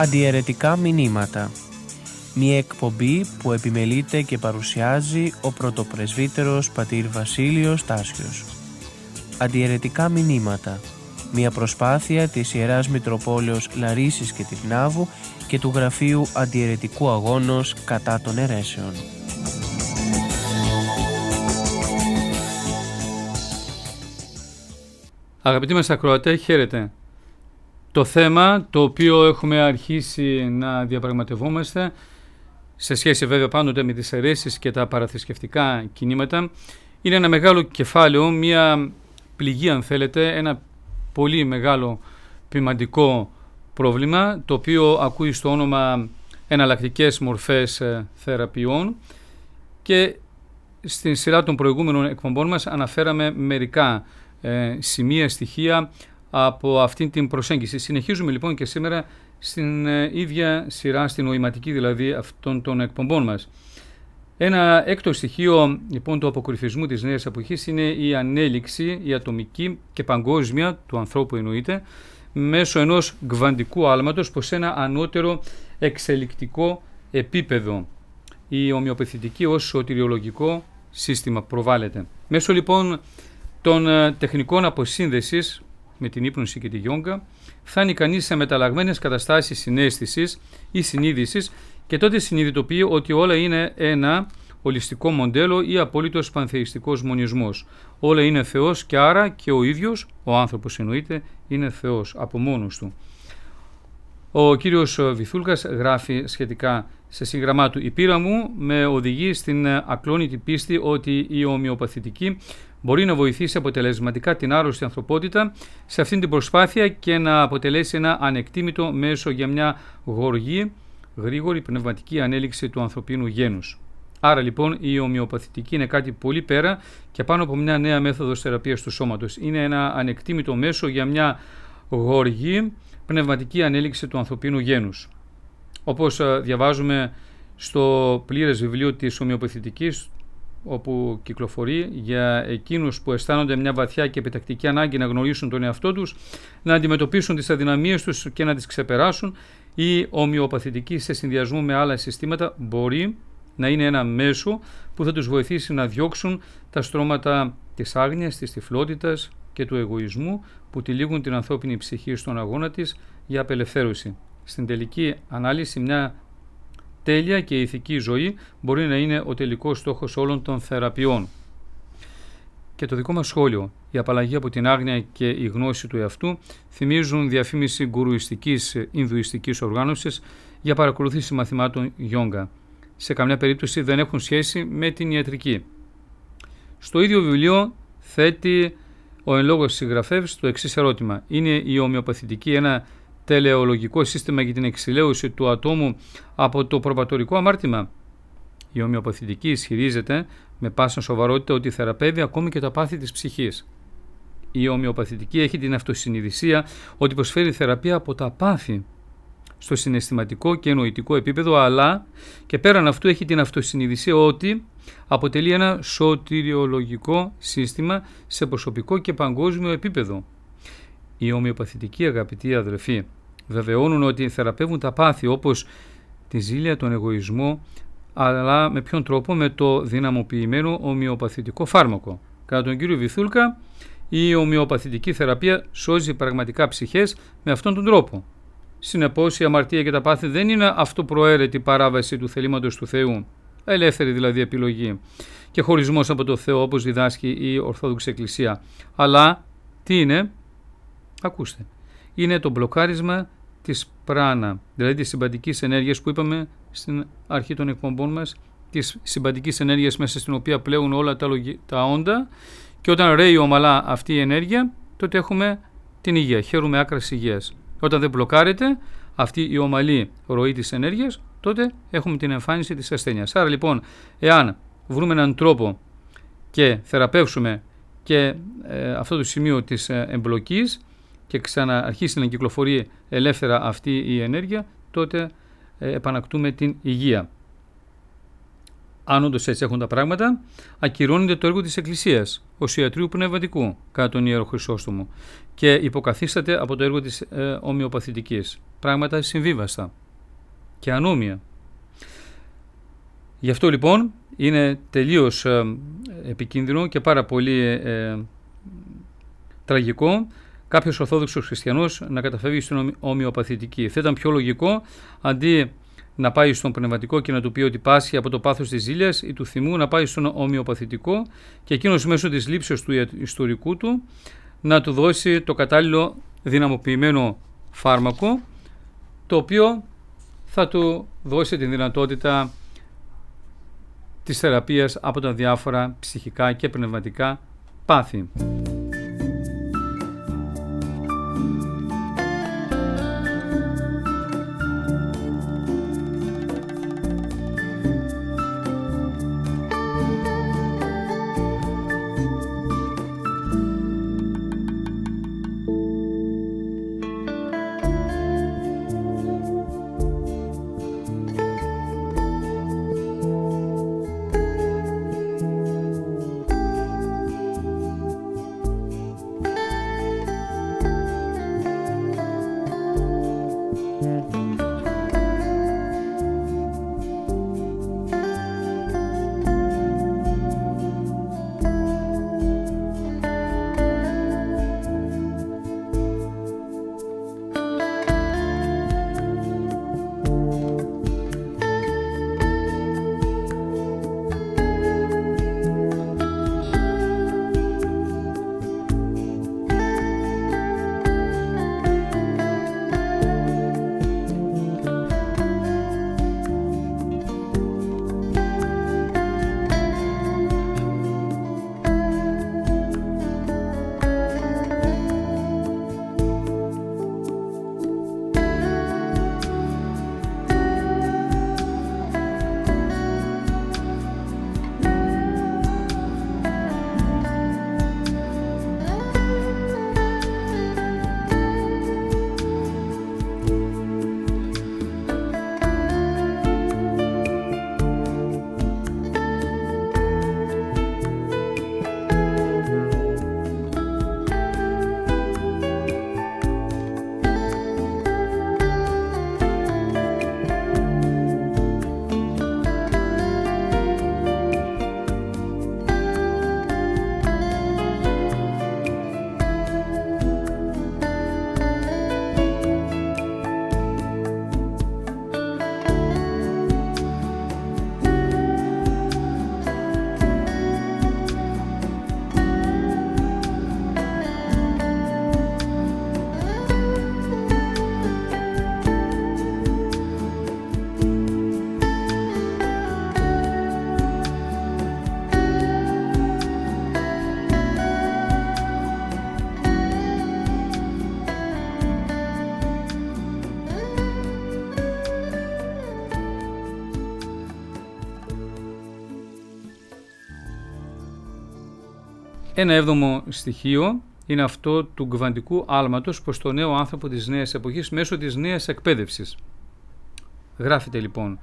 Αντιαιρετικά μηνύματα. Μια εκπομπή που επιμελείται και παρουσιάζει ο πρωτοπρεσβύτερος πατήρ Βασίλειος Τάσιος. Αντιαιρετικά μηνύματα. Μια προσπάθεια της Ιεράς Μητροπόλεως Λαρίσης και Τυρνάβου και του Γραφείου Αντιαιρετικού Αγώνος κατά των αιρέσεων. Αγαπητοί μας ακροατέ, χαίρετε. Το θέμα το οποίο έχουμε αρχίσει να διαπραγματευόμαστε σε σχέση βέβαια πάντοτε με τις αιρέσεις και τα παραθρησκευτικά κινήματα είναι ένα μεγάλο κεφάλαιο, μια πληγή αν θέλετε, ένα πολύ μεγάλο ποιμαντικό πρόβλημα το οποίο ακούει στο όνομα εναλλακτικές μορφές θεραπείων και στην σειρά των προηγούμενων εκπομπών μας αναφέραμε μερικά σημεία, στοιχεία από αυτήν την προσέγγιση. Συνεχίζουμε λοιπόν και σήμερα στην ίδια σειρά, στην νοηματική δηλαδή αυτών των εκπομπών μας. Ένα έκτο στοιχείο λοιπόν του αποκορυφισμού της νέας εποχής είναι η ανέλυξη, η ατομική και παγκόσμια του ανθρώπου εννοείται, μέσω ενός γκβαντικού άλματος προς ένα ανώτερο εξελικτικό επίπεδο. Η ομοιοπαθητική ως σωτηριολογικό σύστημα προβάλλεται. Μέσω λοιπόν των τεχνικών αποσύνδεσης με την ύπνωση και τη γιόγκα, φτάνει κανείς σε μεταλλαγμένες καταστάσεις συναίσθησης ή συνείδησης και τότε συνειδητοποιεί ότι όλα είναι ένα ολιστικό μοντέλο ή απόλυτος πανθεϊστικός μονισμός. Όλα είναι Θεός και άρα και ο ίδιος, ο άνθρωπος εννοείται, είναι Θεός από μόνος του. Ο κύριος Βυθούλκας γράφει σχετικά σε συγγραμμά του: «Η πείρα μου με οδηγεί στην ακλόνητη πίστη ότι η ομοιοπαθητική μπορεί να βοηθήσει αποτελεσματικά την άρρωστη ανθρωπότητα σε αυτήν την προσπάθεια και να αποτελέσει ένα ανεκτήμητο μέσο για μια γοργή, γρήγορη πνευματική ανέλυξη του ανθρωπίνου γένους». Άρα λοιπόν η ομοιοπαθητική είναι κάτι πολύ πέρα και πάνω από μια νέα μέθοδος θεραπείας του σώματος. Είναι ένα ανεκτήμητο μέσο για μια γοργή πνευματική ανέλυξη του ανθρωπίνου γένους. Όπως διαβάζουμε στο πλήρες βιβλίο της ομοιοπαθητικής, όπου κυκλοφορεί, για εκείνους που αισθάνονται μια βαθιά και επιτακτική ανάγκη να γνωρίσουν τον εαυτό τους, να αντιμετωπίσουν τις αδυναμίες τους και να τις ξεπεράσουν, η ομοιοπαθητική σε συνδυασμό με άλλα συστήματα μπορεί να είναι ένα μέσο που θα τους βοηθήσει να διώξουν τα στρώματα της άγνοιας, της τυφλότητας και του εγωισμού που τυλίγουν την ανθρώπινη ψυχή στον αγώνα της για απελευθέρωση. Στην τελική ανάλυση, μια τέλεια και ηθική ζωή μπορεί να είναι ο τελικός στόχος όλων των θεραπείων. Και το δικό μας σχόλιο, η απαλλαγή από την άγνοια και η γνώση του εαυτού θυμίζουν διαφήμιση γκουρουιστικής ινδουιστικής οργάνωσης για παρακολουθήση μαθημάτων γιόγκα. Σε καμιά περίπτωση δεν έχουν σχέση με την ιατρική. Στο ίδιο βιβλίο θέτει ο εν λόγω συγγραφέας το εξής ερώτημα: είναι η ομοιοπαθητική ένα τελεολογικό σύστημα για την εξηλαίωση του ατόμου από το προπατορικό αμάρτημα? Η ομοιοπαθητική ισχυρίζεται με πάσα σοβαρότητα ότι θεραπεύει ακόμη και τα πάθη της ψυχής. Η ομοιοπαθητική έχει την αυτοσυνειδησία ότι προσφέρει θεραπεία από τα πάθη στο συναισθηματικό και νοητικό επίπεδο, αλλά και πέραν αυτού έχει την αυτοσυνειδησία ότι αποτελεί ένα σωτηριολογικό σύστημα σε προσωπικό και παγκόσμιο επίπεδο. Οι ομοιοπαθητικοί, αγαπητοί αδελφοί, βεβαιώνουν ότι θεραπεύουν τα πάθη όπως τη ζήλια, τον εγωισμό, αλλά με ποιον τρόπο? Με το δυναμοποιημένο ομοιοπαθητικό φάρμακο. Κατά τον κύριο Βυθούλκα, η ομοιοπαθητική θεραπεία σώζει πραγματικά ψυχές με αυτόν τον τρόπο. Συνεπώς, η αμαρτία και τα πάθη δεν είναι αυτοπροαίρετη παράβαση του θελήματος του Θεού, ελεύθερη δηλαδή επιλογή και χωρισμός από το Θεό όπως διδάσκει η Ορθόδοξη Εκκλησία. Αλλά τι είναι? Ακούστε, είναι το μπλοκάρισμα της πράνα, δηλαδή της συμπαντικής ενέργειας που είπαμε στην αρχή των εκπομπών μας, της συμπαντικής ενέργειας μέσα στην οποία πλέουν όλα τα όντα, και όταν ρέει ομαλά αυτή η ενέργεια, τότε έχουμε την υγεία, χαίρουμε άκρας υγείας. Όταν δεν μπλοκάρεται αυτή η ομαλή ροή της ενέργειας, τότε έχουμε την εμφάνιση της ασθένειας. Άρα λοιπόν, εάν βρούμε έναν τρόπο και θεραπεύσουμε και αυτό το σημείο της εμπλοκής και ξανααρχίσει να κυκλοφορεί ελεύθερα αυτή η ενέργεια, τότε επανακτούμε την υγεία. Αν όντως έτσι έχουν τα πράγματα, ακυρώνεται το έργο της Εκκλησίας ως ιατρίου πνευματικού κατά τον Ιερό Χρυσόστομο και υποκαθίσταται από το έργο της ομοιοπαθητικής. Πράγματα συμβίβαστα και ανώμια. Γι' αυτό λοιπόν είναι τελείως επικίνδυνο και πάρα πολύ τραγικό κάποιος ορθόδοξος χριστιανός να καταφεύγει στην ομοιοπαθητική. Θα ήταν πιο λογικό αντί να πάει στον πνευματικό και να του πει ότι πάσχει από το πάθος της ζήλιας ή του θυμού, να πάει στον ομοιοπαθητικό και εκείνος μέσω της λήψεως του ιστορικού του να του δώσει το κατάλληλο δυναμοποιημένο φάρμακο, το οποίο θα του δώσει την δυνατότητα της θεραπείας από τα διάφορα ψυχικά και πνευματικά πάθη. Ένα έβδομο στοιχείο είναι αυτό του γκβαντικού άλματος προς τον νέο άνθρωπο της νέας εποχής μέσω της νέας εκπαίδευσης. Γράφεται λοιπόν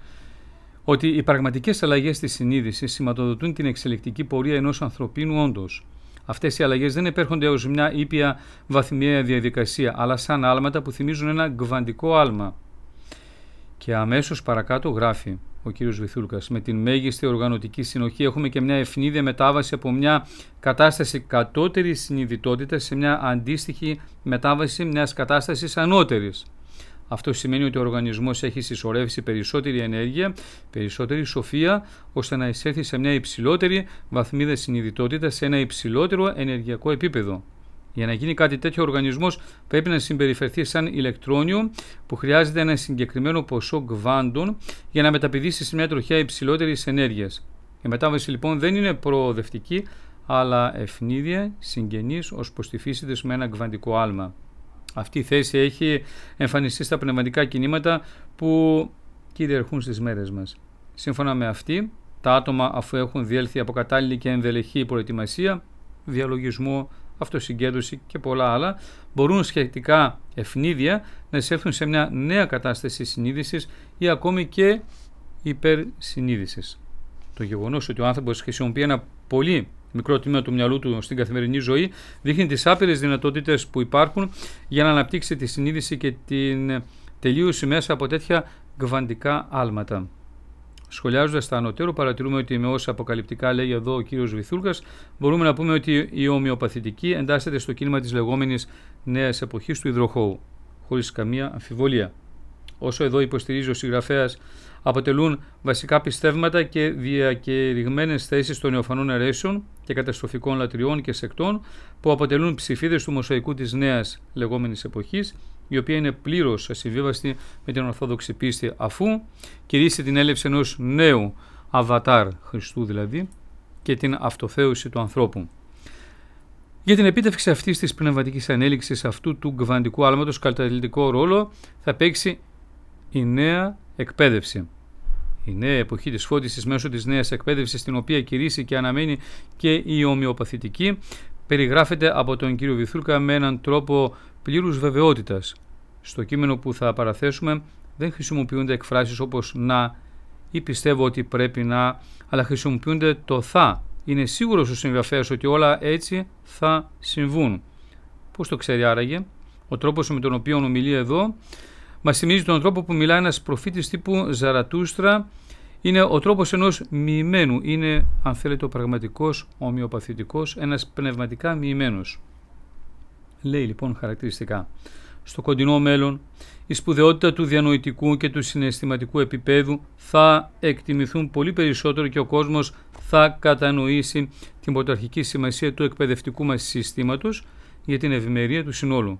ότι οι πραγματικές αλλαγές της συνείδησης σηματοδοτούν την εξελικτική πορεία ενός ανθρωπίνου όντος. Αυτές οι αλλαγές δεν επέρχονται ως μια ήπια βαθμιαία διαδικασία, αλλά σαν άλματα που θυμίζουν ένα γκβαντικό άλμα. Και αμέσως παρακάτω γράφει ο κύριος Βυθούλκας: με την μέγιστη οργανωτική συνοχή έχουμε και μια ευνίδια μετάβαση από μια κατάσταση κατώτερης συνειδητότητας σε μια αντίστοιχη μετάβαση μιας κατάστασης ανώτερης. Αυτό σημαίνει ότι ο οργανισμός έχει συσσωρεύσει περισσότερη ενέργεια, περισσότερη σοφία, ώστε να εισέλθει σε μια υψηλότερη βαθμίδα συνειδητότητας, σε ένα υψηλότερο ενεργειακό επίπεδο. Για να γίνει κάτι τέτοιο, ο οργανισμός πρέπει να συμπεριφερθεί σαν ηλεκτρόνιο που χρειάζεται ένα συγκεκριμένο ποσό γκβάντων για να μεταπηδήσει σε μια τροχιά υψηλότερης ενέργειας. Η μετάβαση λοιπόν δεν είναι προοδευτική, αλλά ευνίδια, συγγενής ως προς τη φύση της με ένα γκβαντικό άλμα. Αυτή η θέση έχει εμφανιστεί στα πνευματικά κινήματα που κυριαρχούν στις μέρες μας. Σύμφωνα με αυτή, τα άτομα, αφού έχουν διέλθει από κατάλληλη και ενδελεχή προετοιμασία, διαλογισμό, αυτοσυγκέντρωση και πολλά άλλα, μπορούν σχετικά ευνίδια να εισέλθουν σε μια νέα κατάσταση συνείδησης ή ακόμη και υπερσυνείδησης. Το γεγονός ότι ο άνθρωπος χρησιμοποιεί ένα πολύ μικρό τμήμα του μυαλού του στην καθημερινή ζωή δείχνει τις άπειρες δυνατότητες που υπάρχουν για να αναπτύξει τη συνείδηση και την τελείωση μέσα από τέτοια γκβαντικά άλματα. Σχολιάζοντας τα ανωτέρω, παρατηρούμε ότι με όσα αποκαλυπτικά λέει εδώ ο κύριος Βυθούλκας, μπορούμε να πούμε ότι η ομοιοπαθητική εντάσσεται στο κίνημα της λεγόμενης νέας εποχής του υδροχώου, χωρίς καμία αμφιβολία. Όσο εδώ υποστηρίζει ο συγγραφέας, αποτελούν βασικά πιστεύματα και διακηρυγμένες θέσεις των νεοφανών αιρέσεων και καταστροφικών λατριών και σεκτών που αποτελούν ψηφίδες του μοσαϊκού της νέας λεγόμενης εποχής, η οποία είναι πλήρως ασυμβίβαστη με την ορθόδοξη πίστη, αφού κηρύσσει την έλευση ενός νέου αβατάρ, Χριστού δηλαδή, και την αυτοθέωση του ανθρώπου. Για την επίτευξη αυτής της πνευματικής ανέλυξης αυτού του γκβαντικού άλματος, καταλυτικό ρόλο θα παίξει η νέα εκπαίδευση. Η νέα εποχή της φώτισης μέσω της νέας εκπαίδευσης, την οποία κηρύσσει και αναμένει και η ομοιοπαθητική, περιγράφεται από τον κύριο Βυθούλκα με έναν τρόπο πλήρους βεβαιότητας. Στο κείμενο που θα παραθέσουμε δεν χρησιμοποιούνται εκφράσεις όπως «να» ή «πιστεύω ότι πρέπει να», αλλά χρησιμοποιούνται το «θα». Είναι σίγουρος ο συγγραφέας ότι όλα έτσι θα συμβούν. Πώς το ξέρει άραγε? Ο τρόπος με τον οποίο ομιλεί εδώ μας θυμίζει τον τρόπο που μιλάει ένας προφήτης τύπου Ζαρατούστρα. Είναι ο τρόπος ενός μοιημένου, είναι αν θέλετε ο πραγματικός ομοιοπαθητικός, ένας πνευματικά μοιημένος. Λέει λοιπόν χαρακτηριστικά: στο κοντινό μέλλον, η σπουδαιότητα του διανοητικού και του συναισθηματικού επίπεδου θα εκτιμηθούν πολύ περισσότερο και ο κόσμος θα κατανοήσει την πρωταρχική σημασία του εκπαιδευτικού μας συστήματος για την ευημερία του συνόλου.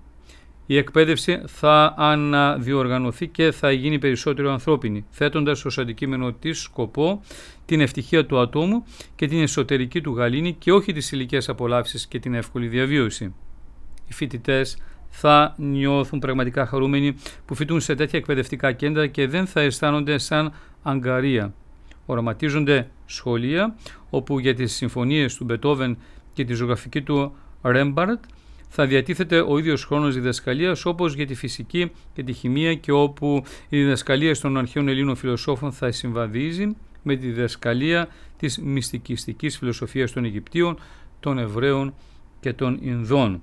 Η εκπαίδευση θα αναδιοργανωθεί και θα γίνει περισσότερο ανθρώπινη, θέτοντας ως αντικείμενο της σκοπό την ευτυχία του ατόμου και την εσωτερική του γαλήνη και όχι τις υλικές απολαύσεις και την εύκολη διαβίωση. Οι φοιτητές θα νιώθουν πραγματικά χαρούμενοι που φοιτούν σε τέτοια εκπαιδευτικά κέντρα και δεν θα αισθάνονται σαν αγκαρία. Οραματίζονται σχολεία όπου για τις συμφωνίες του Μπετόβεν και τη ζωγραφική του Ρέμπαρτ θα διατίθεται ο ίδιος χρόνος διδασκαλίας όπως για τη φυσική και τη χημεία, και όπου η διδασκαλία των αρχαίων Ελλήνων φιλοσόφων θα συμβαδίζει με τη διδασκαλία της μυστικιστικής φιλοσοφίας των Αιγυπτίων, των Εβραίων και των Ινδών.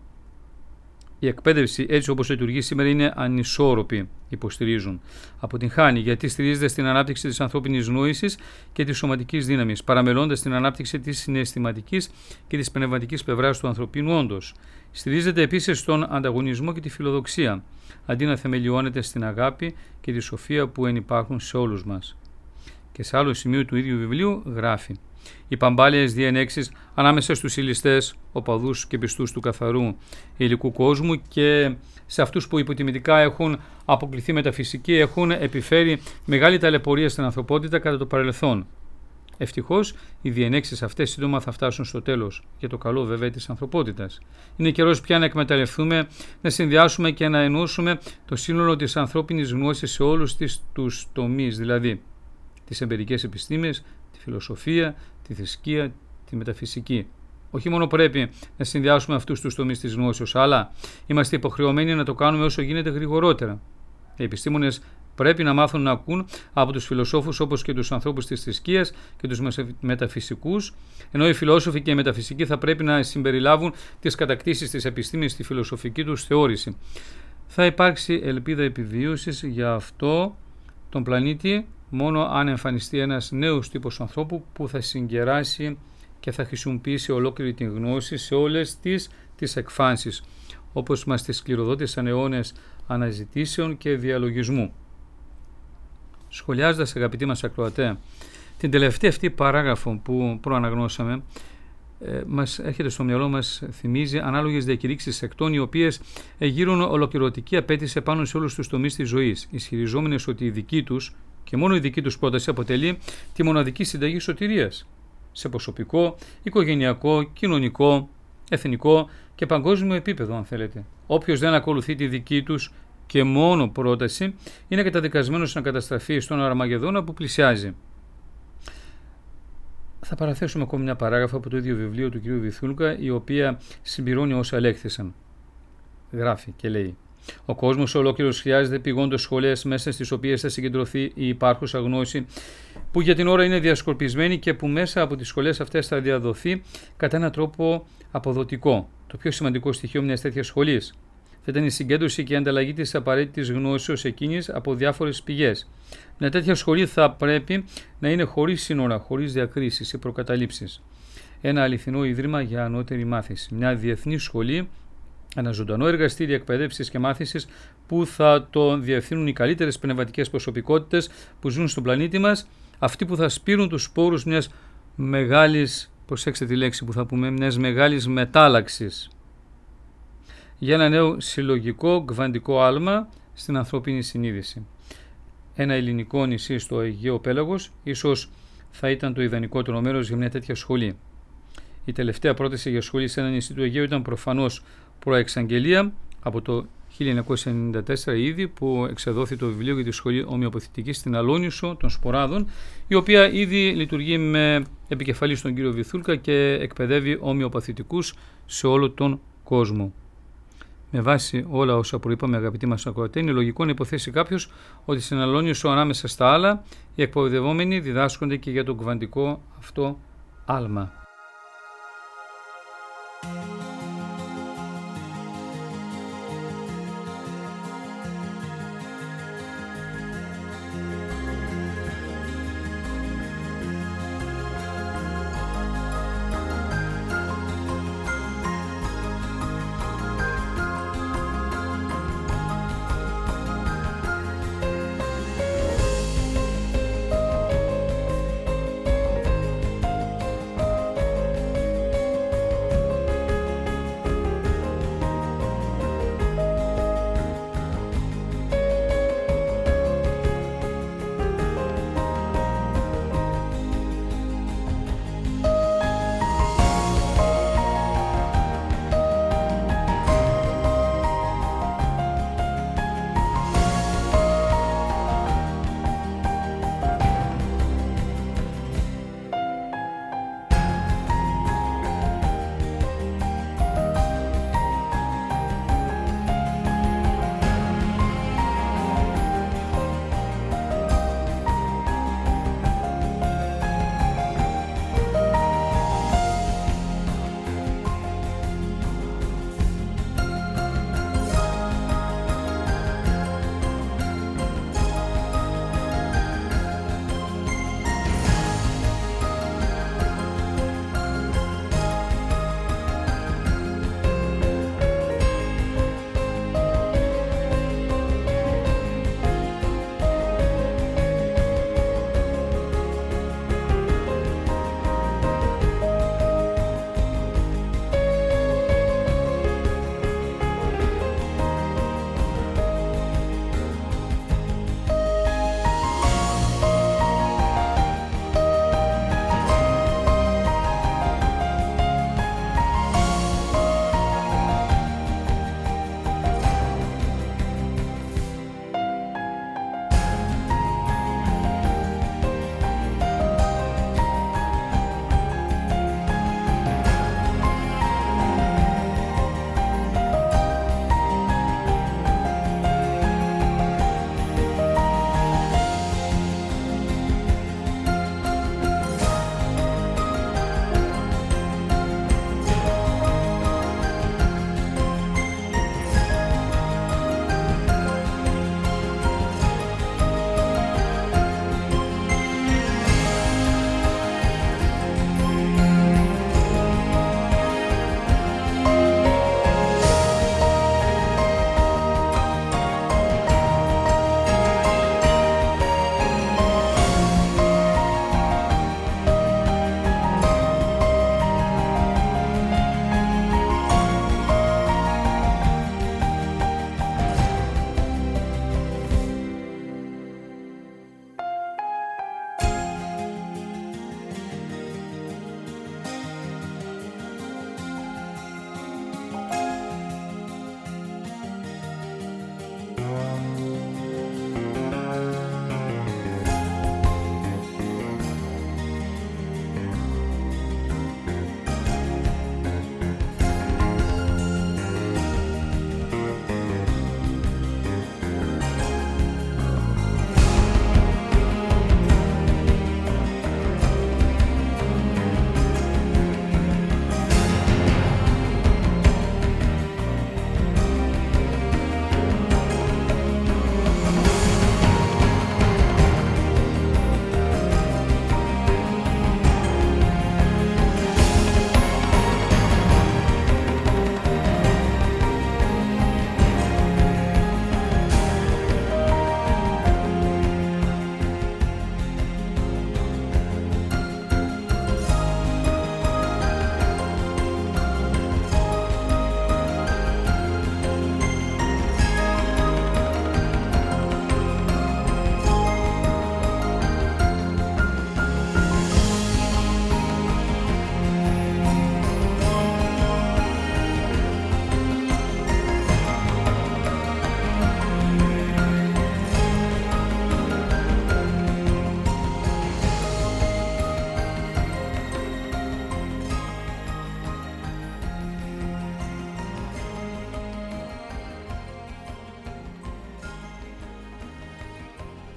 Η εκπαίδευση έτσι όπως λειτουργεί σήμερα είναι ανισόρροπη, υποστηρίζουν. Αποτυγχάνει γιατί στηρίζεται στην ανάπτυξη της ανθρώπινης νόησης και της σωματικής δύναμης, παραμελώντας την ανάπτυξη της συναισθηματικής και της πνευματικής πλευράς του ανθρωπίνου όντως. Στηρίζεται επίσης στον ανταγωνισμό και τη φιλοδοξία, αντί να θεμελιώνεται στην αγάπη και τη σοφία που ενυπάρχουν σε όλους μας. Και σε άλλο σημείο του ίδιου βιβλίου γράφει: οι παμπάλιες διενέξεις ανάμεσα στους ηλιστές, οπαδούς και πιστούς του καθαρού υλικού κόσμου και σε αυτούς που υποτιμητικά έχουν αποκληθεί μεταφυσική έχουν επιφέρει μεγάλη ταλαιπωρία στην ανθρωπότητα κατά το παρελθόν. Ευτυχώς, οι διενέξεις αυτές σύντομα θα φτάσουν στο τέλος, για το καλό βέβαια της ανθρωπότητας. Είναι καιρός πια να εκμεταλλευτούμε, να συνδυάσουμε και να ενώσουμε το σύνολο της ανθρώπινης γνώσης σε όλους τους τομείς, δηλαδή τις εμπειρικές επιστήμες, τη φιλοσοφία, τη θρησκεία, τη μεταφυσική. Όχι μόνο πρέπει να συνδυάσουμε αυτούς τους τομείς της γνώσης, αλλά είμαστε υποχρεωμένοι να το κάνουμε όσο γίνεται γρηγορότερα. Οι επιστήμονες πρέπει να μάθουν να ακούν από τους φιλοσόφους όπως και τους ανθρώπους της θρησκείας και τους μεταφυσικούς, ενώ οι φιλόσοφοι και οι μεταφυσικοί θα πρέπει να συμπεριλάβουν τις κατακτήσεις της επιστήμης στη φιλοσοφική τους θεώρηση. Θα υπάρξει ελπίδα επιβίωσης για αυτό τον πλανήτη μόνο αν εμφανιστεί ένας νέος τύπος ανθρώπου που θα συγκεράσει και θα χρησιμοποιήσει ολόκληρη την γνώση σε όλες τις εκφάνσεις, όπως μας τις κληροδότησαν αιώνες αναζητήσεων και διαλογισμού. Σχολιάζοντας, αγαπητοί μας ακροατέ, την τελευταία αυτή παράγραφο που προαναγνώσαμε, μας έρχεται στο μυαλό μας, θυμίζει ανάλογες διακηρύξεις σεκτών οι οποίες γύρουν ολοκληρωτική απέτηση επάνω σε όλους τους τομείς της ζωής, ισχυριζόμενες ότι η δική τους και μόνο η δική τους πρόταση αποτελεί τη μοναδική συνταγή σωτηρίας σε προσωπικό, οικογενειακό, κοινωνικό, εθνικό και παγκόσμιο επίπεδο, αν θέλετε. Όποιος δεν ακολουθεί τη δική τους και μόνο πρόταση είναι καταδικασμένος να καταστραφεί στον Αρμαγεδόνα που πλησιάζει. Θα παραθέσουμε ακόμη μια παράγραφο από το ίδιο βιβλίο του κ. Βυθούλκα, η οποία συμπληρώνει όσα ελέγχθησαν. Γράφει και λέει: Ο κόσμος ολόκληρος χρειάζεται πηγόντως σχολές μέσα στις οποίες θα συγκεντρωθεί η υπάρχουσα γνώση, που για την ώρα είναι διασκορπισμένη και που μέσα από τις σχολές αυτές θα διαδοθεί κατά έναν τρόπο αποδοτικό. Το πιο σημαντικό στοιχείο μιας τέτοιας σχολής θα ήταν η συγκέντρωση και η ανταλλαγή της απαραίτητης γνώσεως εκείνης από διάφορες πηγές. Μια τέτοια σχολή θα πρέπει να είναι χωρίς σύνορα, χωρίς διακρίσεις ή προκαταλήψεις. Ένα αληθινό ίδρυμα για ανώτερη μάθηση. Μια διεθνή σχολή, ένα ζωντανό εργαστήριο εκπαίδευσης και μάθησης που θα το διευθύνουν οι καλύτερες πνευματικές προσωπικότητες που ζουν στον πλανήτη μας, αυτοί που θα σπείρουν τους σπόρους μιας μεγάλης, προσέξτε τη λέξη που θα πούμε, μιας μεγάλης μετάλλαξης, για ένα νέο συλλογικό κβαντικό άλμα στην ανθρώπινη συνείδηση. Ένα ελληνικό νησί στο Αιγαίο Πέλαγος ίσως θα ήταν το ιδανικότερο μέρος για μια τέτοια σχολή. Η τελευταία πρόταση για σχολή σε ένα νησί του Αιγαίου ήταν προφανώς προεξαγγελία από το 1994 ήδη, που εξεδόθη το βιβλίο για τη σχολή ομοιοποθητικής στην Αλώνησο των Σποράδων, η οποία ήδη λειτουργεί με επικεφαλής τον κύριο Βυθούλκα και εκπαιδεύει ομοιοποθητικούς σε όλο τον κόσμο. Με βάση όλα όσα προείπαμε, αγαπητοί μας ακροατές, είναι λογικό να υποθέσει κάποιος ότι στην Αλώνησο ανάμεσα στα άλλα οι εκπαιδευόμενοι διδάσκονται και για το κβαντικό αυτό άλμα.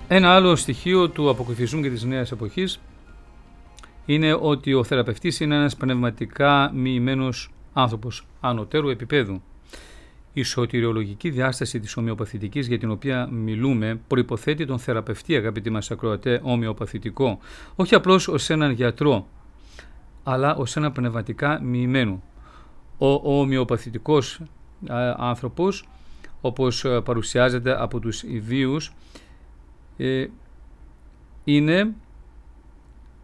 Ένα άλλο στοιχείο του αποκρυφισμού και της νέας εποχής είναι ότι ο θεραπευτής είναι ένας πνευματικά μοιημένος άνθρωπος ανωτέρου επίπεδου. Η σωτηριολογική διάσταση της ομοιοπαθητικής για την οποία μιλούμε προϋποθέτει τον θεραπευτή, αγαπητοί μας ακροατέ, ομοιοπαθητικό, όχι απλώς ως έναν γιατρό, αλλά ως έναν πνευματικά μοιημένο. Ο ομοιοπαθητικός άνθρωπος, όπως παρουσιάζεται από τους ιδίους, είναι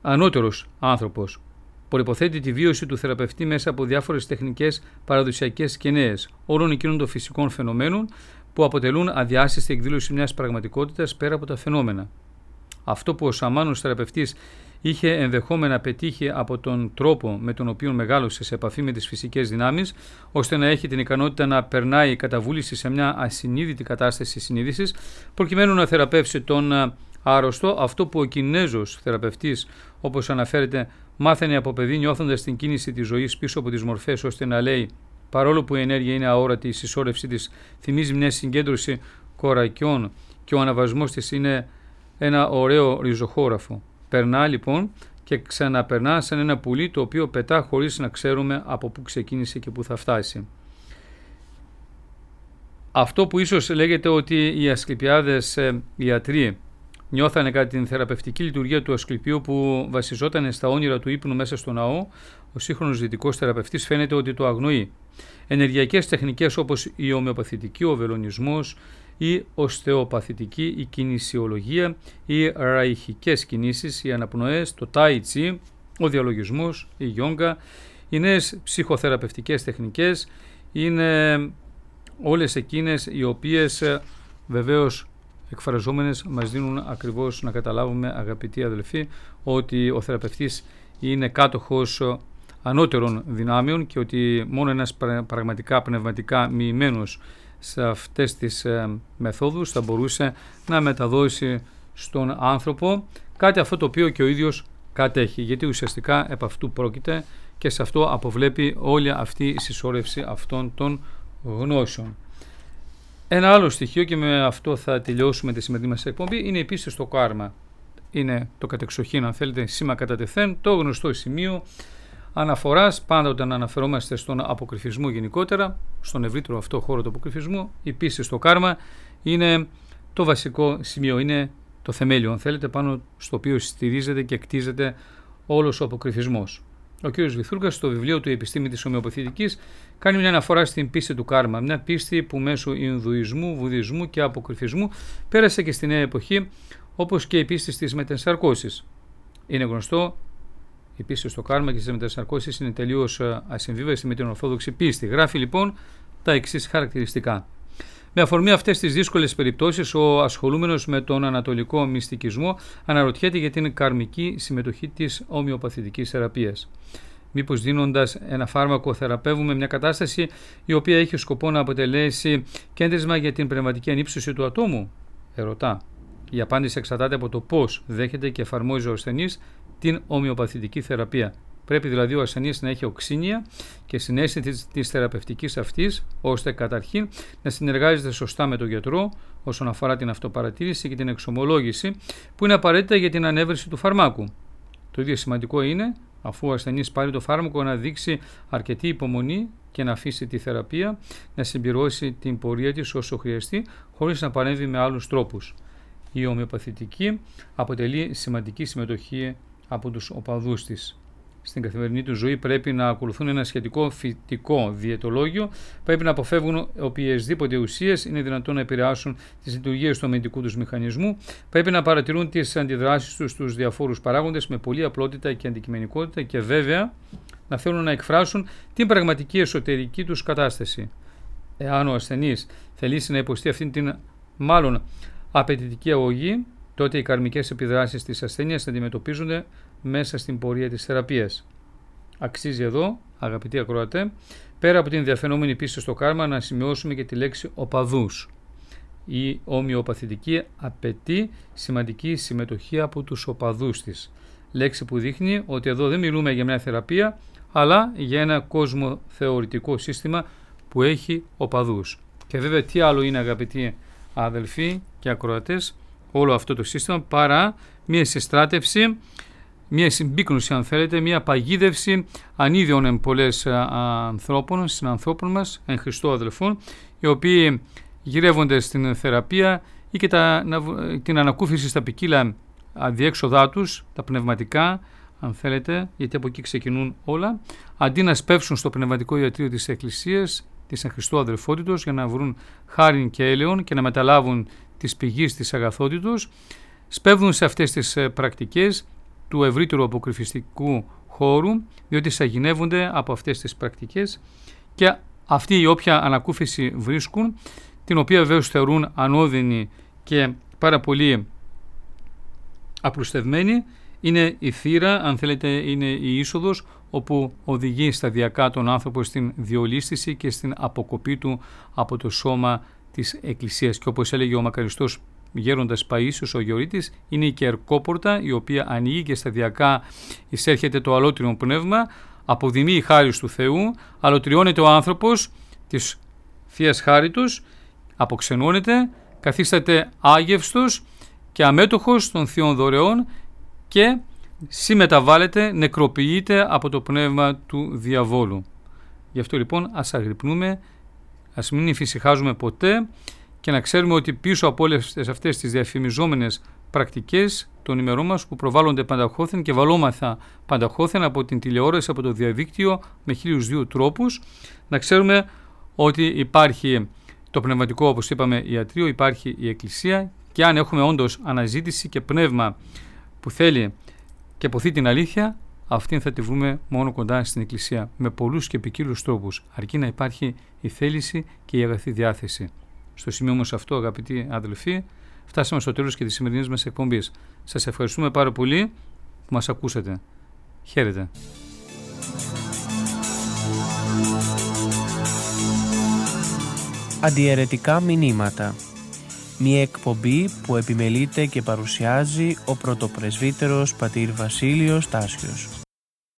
ανώτερος άνθρωπος. Προϋποθέτει τη βίωση του θεραπευτή μέσα από διάφορες τεχνικές παραδοσιακές και νέες, όλων εκείνων των φυσικών φαινομένων που αποτελούν αδιάσυστη εκδήλωση μιας πραγματικότητας πέρα από τα φαινόμενα. Αυτό που ο σαμάνος θεραπευτής είχε ενδεχόμενα πετύχει από τον τρόπο με τον οποίο μεγάλωσε σε επαφή με τις φυσικές δυνάμεις, ώστε να έχει την ικανότητα να περνάει κατά βούληση σε μια ασυνείδητη κατάσταση συνείδησης, προκειμένου να θεραπεύσει τον άρρωστο, αυτό που ο Κινέζος θεραπευτής, όπως αναφέρεται, μάθαινε από παιδί νιώθοντας την κίνηση της ζωής πίσω από τις μορφές, ώστε να λέει, παρόλο που η ενέργεια είναι αόρατη, η συσσόρευσή της θυμίζει μια συγκέντρωση κορακιών και ο αναβασμός της είναι ένα ωραίο ριζοχώραφο. Περνά λοιπόν και ξαναπερνά σαν ένα πουλί το οποίο πετά χωρίς να ξέρουμε από πού ξεκίνησε και πού θα φτάσει. Αυτό που ίσως λέγεται ότι οι ασκληπιάδες ιατροί νιώθανε κατά την θεραπευτική λειτουργία του ασκληπίου που βασιζόταν στα όνειρα του ύπνου μέσα στο ναό, ο σύγχρονος δυτικός θεραπευτής φαίνεται ότι το αγνοεί. Ενεργειακές τεχνικές όπως η ομοιοπαθητική, ο βελονισμός, η οστεοπαθητική, η κινησιολογία, οι ραϊχικές κινήσεις, οι αναπνοές, το τάι τσι, ο διαλογισμός, η γιόγκα, οι νέες ψυχοθεραπευτικές τεχνικές είναι όλες εκείνες οι οποίες βεβαίως εκφραζόμενες μας δίνουν ακριβώς να καταλάβουμε, αγαπητοί αδελφοί, ότι ο θεραπευτής είναι κάτοχος ανώτερων δυνάμεων και ότι μόνο ένας πραγματικά πνευματικά μοιημένος σε αυτές τις μεθόδους θα μπορούσε να μεταδώσει στον άνθρωπο κάτι αυτό το οποίο και ο ίδιος κατέχει, γιατί ουσιαστικά επ' αυτού πρόκειται και σε αυτό αποβλέπει όλη αυτή η συσσόρευση αυτών των γνώσεων. Ένα άλλο στοιχείο, και με αυτό θα τελειώσουμε τη σημερινή μας εκπομπή, είναι επίσης το κάρμα. Είναι το κατεξοχήν, αν θέλετε, σήμα κατά τεθέν, το γνωστό σημείο αναφοράς, πάντα όταν αναφερόμαστε στον αποκρυφισμό γενικότερα, στον ευρύτερο αυτό χώρο του αποκρυφισμού, επίσης το κάρμα είναι το βασικό σημείο, είναι το θεμέλιο, αν θέλετε, πάνω στο οποίο στηρίζεται και κτίζεται όλος ο αποκρυφισμός. Ο κ. Βυθούλκας, στο βιβλίο του «Η Επιστήμη της Ομοιοπαθητικής», κάνει μια αναφορά στην πίστη του κάρμα. Μια πίστη που μέσω Ινδουισμού, Βουδισμού και Αποκρυφισμού πέρασε και στη νέα εποχή, όπως και η πίστη στις μετενσαρκώσεις. Είναι γνωστό, η πίστη στο κάρμα και στις μετενσαρκώσεις είναι τελείως ασυμβίβαστη με την ορθόδοξη πίστη. Γράφει λοιπόν τα εξής χαρακτηριστικά. Με αφορμή αυτές τις δύσκολες περιπτώσεις, ο ασχολούμενος με τον ανατολικό μυστικισμό αναρωτιέται για την καρμική συμμετοχή της ομοιοπαθητικής θεραπείας. Μήπως δίνοντας ένα φάρμακο θεραπεύουμε μια κατάσταση η οποία έχει σκοπό να αποτελέσει κέντρισμα για την πνευματική ανύψωση του ατόμου, ερωτά. Η απάντηση εξαρτάται από το πώς δέχεται και εφαρμόζει ο ασθενής την ομοιοπαθητική θεραπεία. Πρέπει δηλαδή ο ασθενής να έχει οξύνια και συνέστηση της θεραπευτικής αυτής, ώστε καταρχήν να συνεργάζεται σωστά με τον γιατρό όσον αφορά την αυτοπαρατήρηση και την εξομολόγηση που είναι απαραίτητα για την ανέβρεση του φαρμάκου. Το ίδιο σημαντικό είναι, αφού ο ασθενής πάρει το φάρμακο, να δείξει αρκετή υπομονή και να αφήσει τη θεραπεία να συμπληρώσει την πορεία της όσο χρειαστεί, χωρίς να παρέμβει με άλλους τρόπους. Η ομοιοπαθητική αποτελεί σημαντική συμμετοχή από τους οπαδούς της. Στην καθημερινή του ζωή πρέπει να ακολουθούν ένα σχετικό φυτικό διαιτολόγιο. Πρέπει να αποφεύγουν οποιασδήποτε ουσίες είναι δυνατόν να επηρεάσουν τις λειτουργίες του αμυντικού τους μηχανισμού. Πρέπει να παρατηρούν τις αντιδράσεις τους στους διαφόρους παράγοντες με πολλή απλότητα και αντικειμενικότητα και βέβαια να θέλουν να εκφράσουν την πραγματική εσωτερική τους κατάσταση. Εάν ο ασθενής θελήσει να υποστεί αυτήν την μάλλον απαιτητική αγωγή, τότε οι καρμικές επιδράσεις της ασθένειας αντιμετωπίζονται μέσα στην πορεία της θεραπείας. Αξίζει εδώ, αγαπητοί ακροατέ, πέρα από την διαφαινόμενη πίστη στο κάρμα, να σημειώσουμε και τη λέξη οπαδούς. Η ομοιοπαθητική απαιτεί σημαντική συμμετοχή από τους οπαδούς της. Λέξη που δείχνει ότι εδώ δεν μιλούμε για μια θεραπεία, αλλά για ένα κοσμοθεωρητικό σύστημα που έχει οπαδούς. Και βέβαια τι άλλο είναι, αγαπητοί αδελφοί και ακροατές, όλο αυτό το σύστημα παρά μια συστράτευση, μια συμπίκνωση αν θέλετε, μια παγίδευση ανίδιων εμπολές ανθρώπων, συνανθρώπων μας, εν Χριστώ αδελφών, οι οποίοι γυρεύονται στην θεραπεία ή και την ανακούφιση στα ποικίλα αδιέξοδά τους, τα πνευματικά αν θέλετε, γιατί από εκεί ξεκινούν όλα, αντί να σπεύσουν στο πνευματικό ιατρείο της Εκκλησίας, της εν Χριστώ αδελφότητος, για να βρουν χάριν και έλεον και να μεταλάβουν της πηγής της αγαθότητος, σπεύδουν σε αυτές τις πρακτικές του ευρύτερου αποκρυφιστικού χώρου, διότι σαγηνεύονται από αυτές τις πρακτικές και αυτή η όποια ανακούφιση βρίσκουν, την οποία βεβαίως θεωρούν ανώδυνη και πάρα πολύ απλουστευμένη, είναι η θύρα, αν θέλετε, είναι η είσοδος όπου οδηγεί σταδιακά τον άνθρωπο στην διολίσθηση και στην αποκοπή του από το σώμα της Εκκλησίας. Και όπως έλεγε ο μακαριστός γέροντας Παΐσιος ο Γεωργίτης, είναι η κερκόπορτα η οποία ανοίγει και σταδιακά εισέρχεται το αλότρινο πνεύμα, αποδημεί η χάρις του Θεού, αλωτριώνεται ο άνθρωπος της Θείας Χάριτος, αποξενώνεται, καθίσταται άγευστος και αμέτωχος των θείων δωρεών και συμμεταβάλλεται, νεκροποιείται από το πνεύμα του διαβόλου. Γι' αυτό λοιπόν ας αγρυπνούμε, ας μην υφησυχάζουμε ποτέ και να ξέρουμε ότι πίσω από όλες αυτές τις διαφημιζόμενες πρακτικές των ημερών μας που προβάλλονται πανταχώθεν και βαλόμαθα πανταχώθεν από την τηλεόραση, από το διαδίκτυο με 1002 τρόπους, να ξέρουμε ότι υπάρχει το πνευματικό, όπως είπαμε, ιατρείο, υπάρχει η Εκκλησία και αν έχουμε όντως αναζήτηση και πνεύμα που θέλει και ποθεί την αλήθεια, αυτήν θα τη βρούμε μόνο κοντά στην Εκκλησία, με πολλούς και ποικίλους τρόπους, αρκεί να υπάρχει η θέληση και η αγαθή διάθεση. Στο σημείο όμως αυτό, αγαπητοί αδελφοί, φτάσαμε στο τέλος και της σημερινής μας εκπομπής. Σας ευχαριστούμε πάρα πολύ που μας ακούσατε. Χαίρετε. Αντιαιρετικά μηνύματα. Μια εκπομπή που επιμελείται και παρουσιάζει ο πρωτοπρεσβύτερος πατήρ Βασίλειος Τάσιος.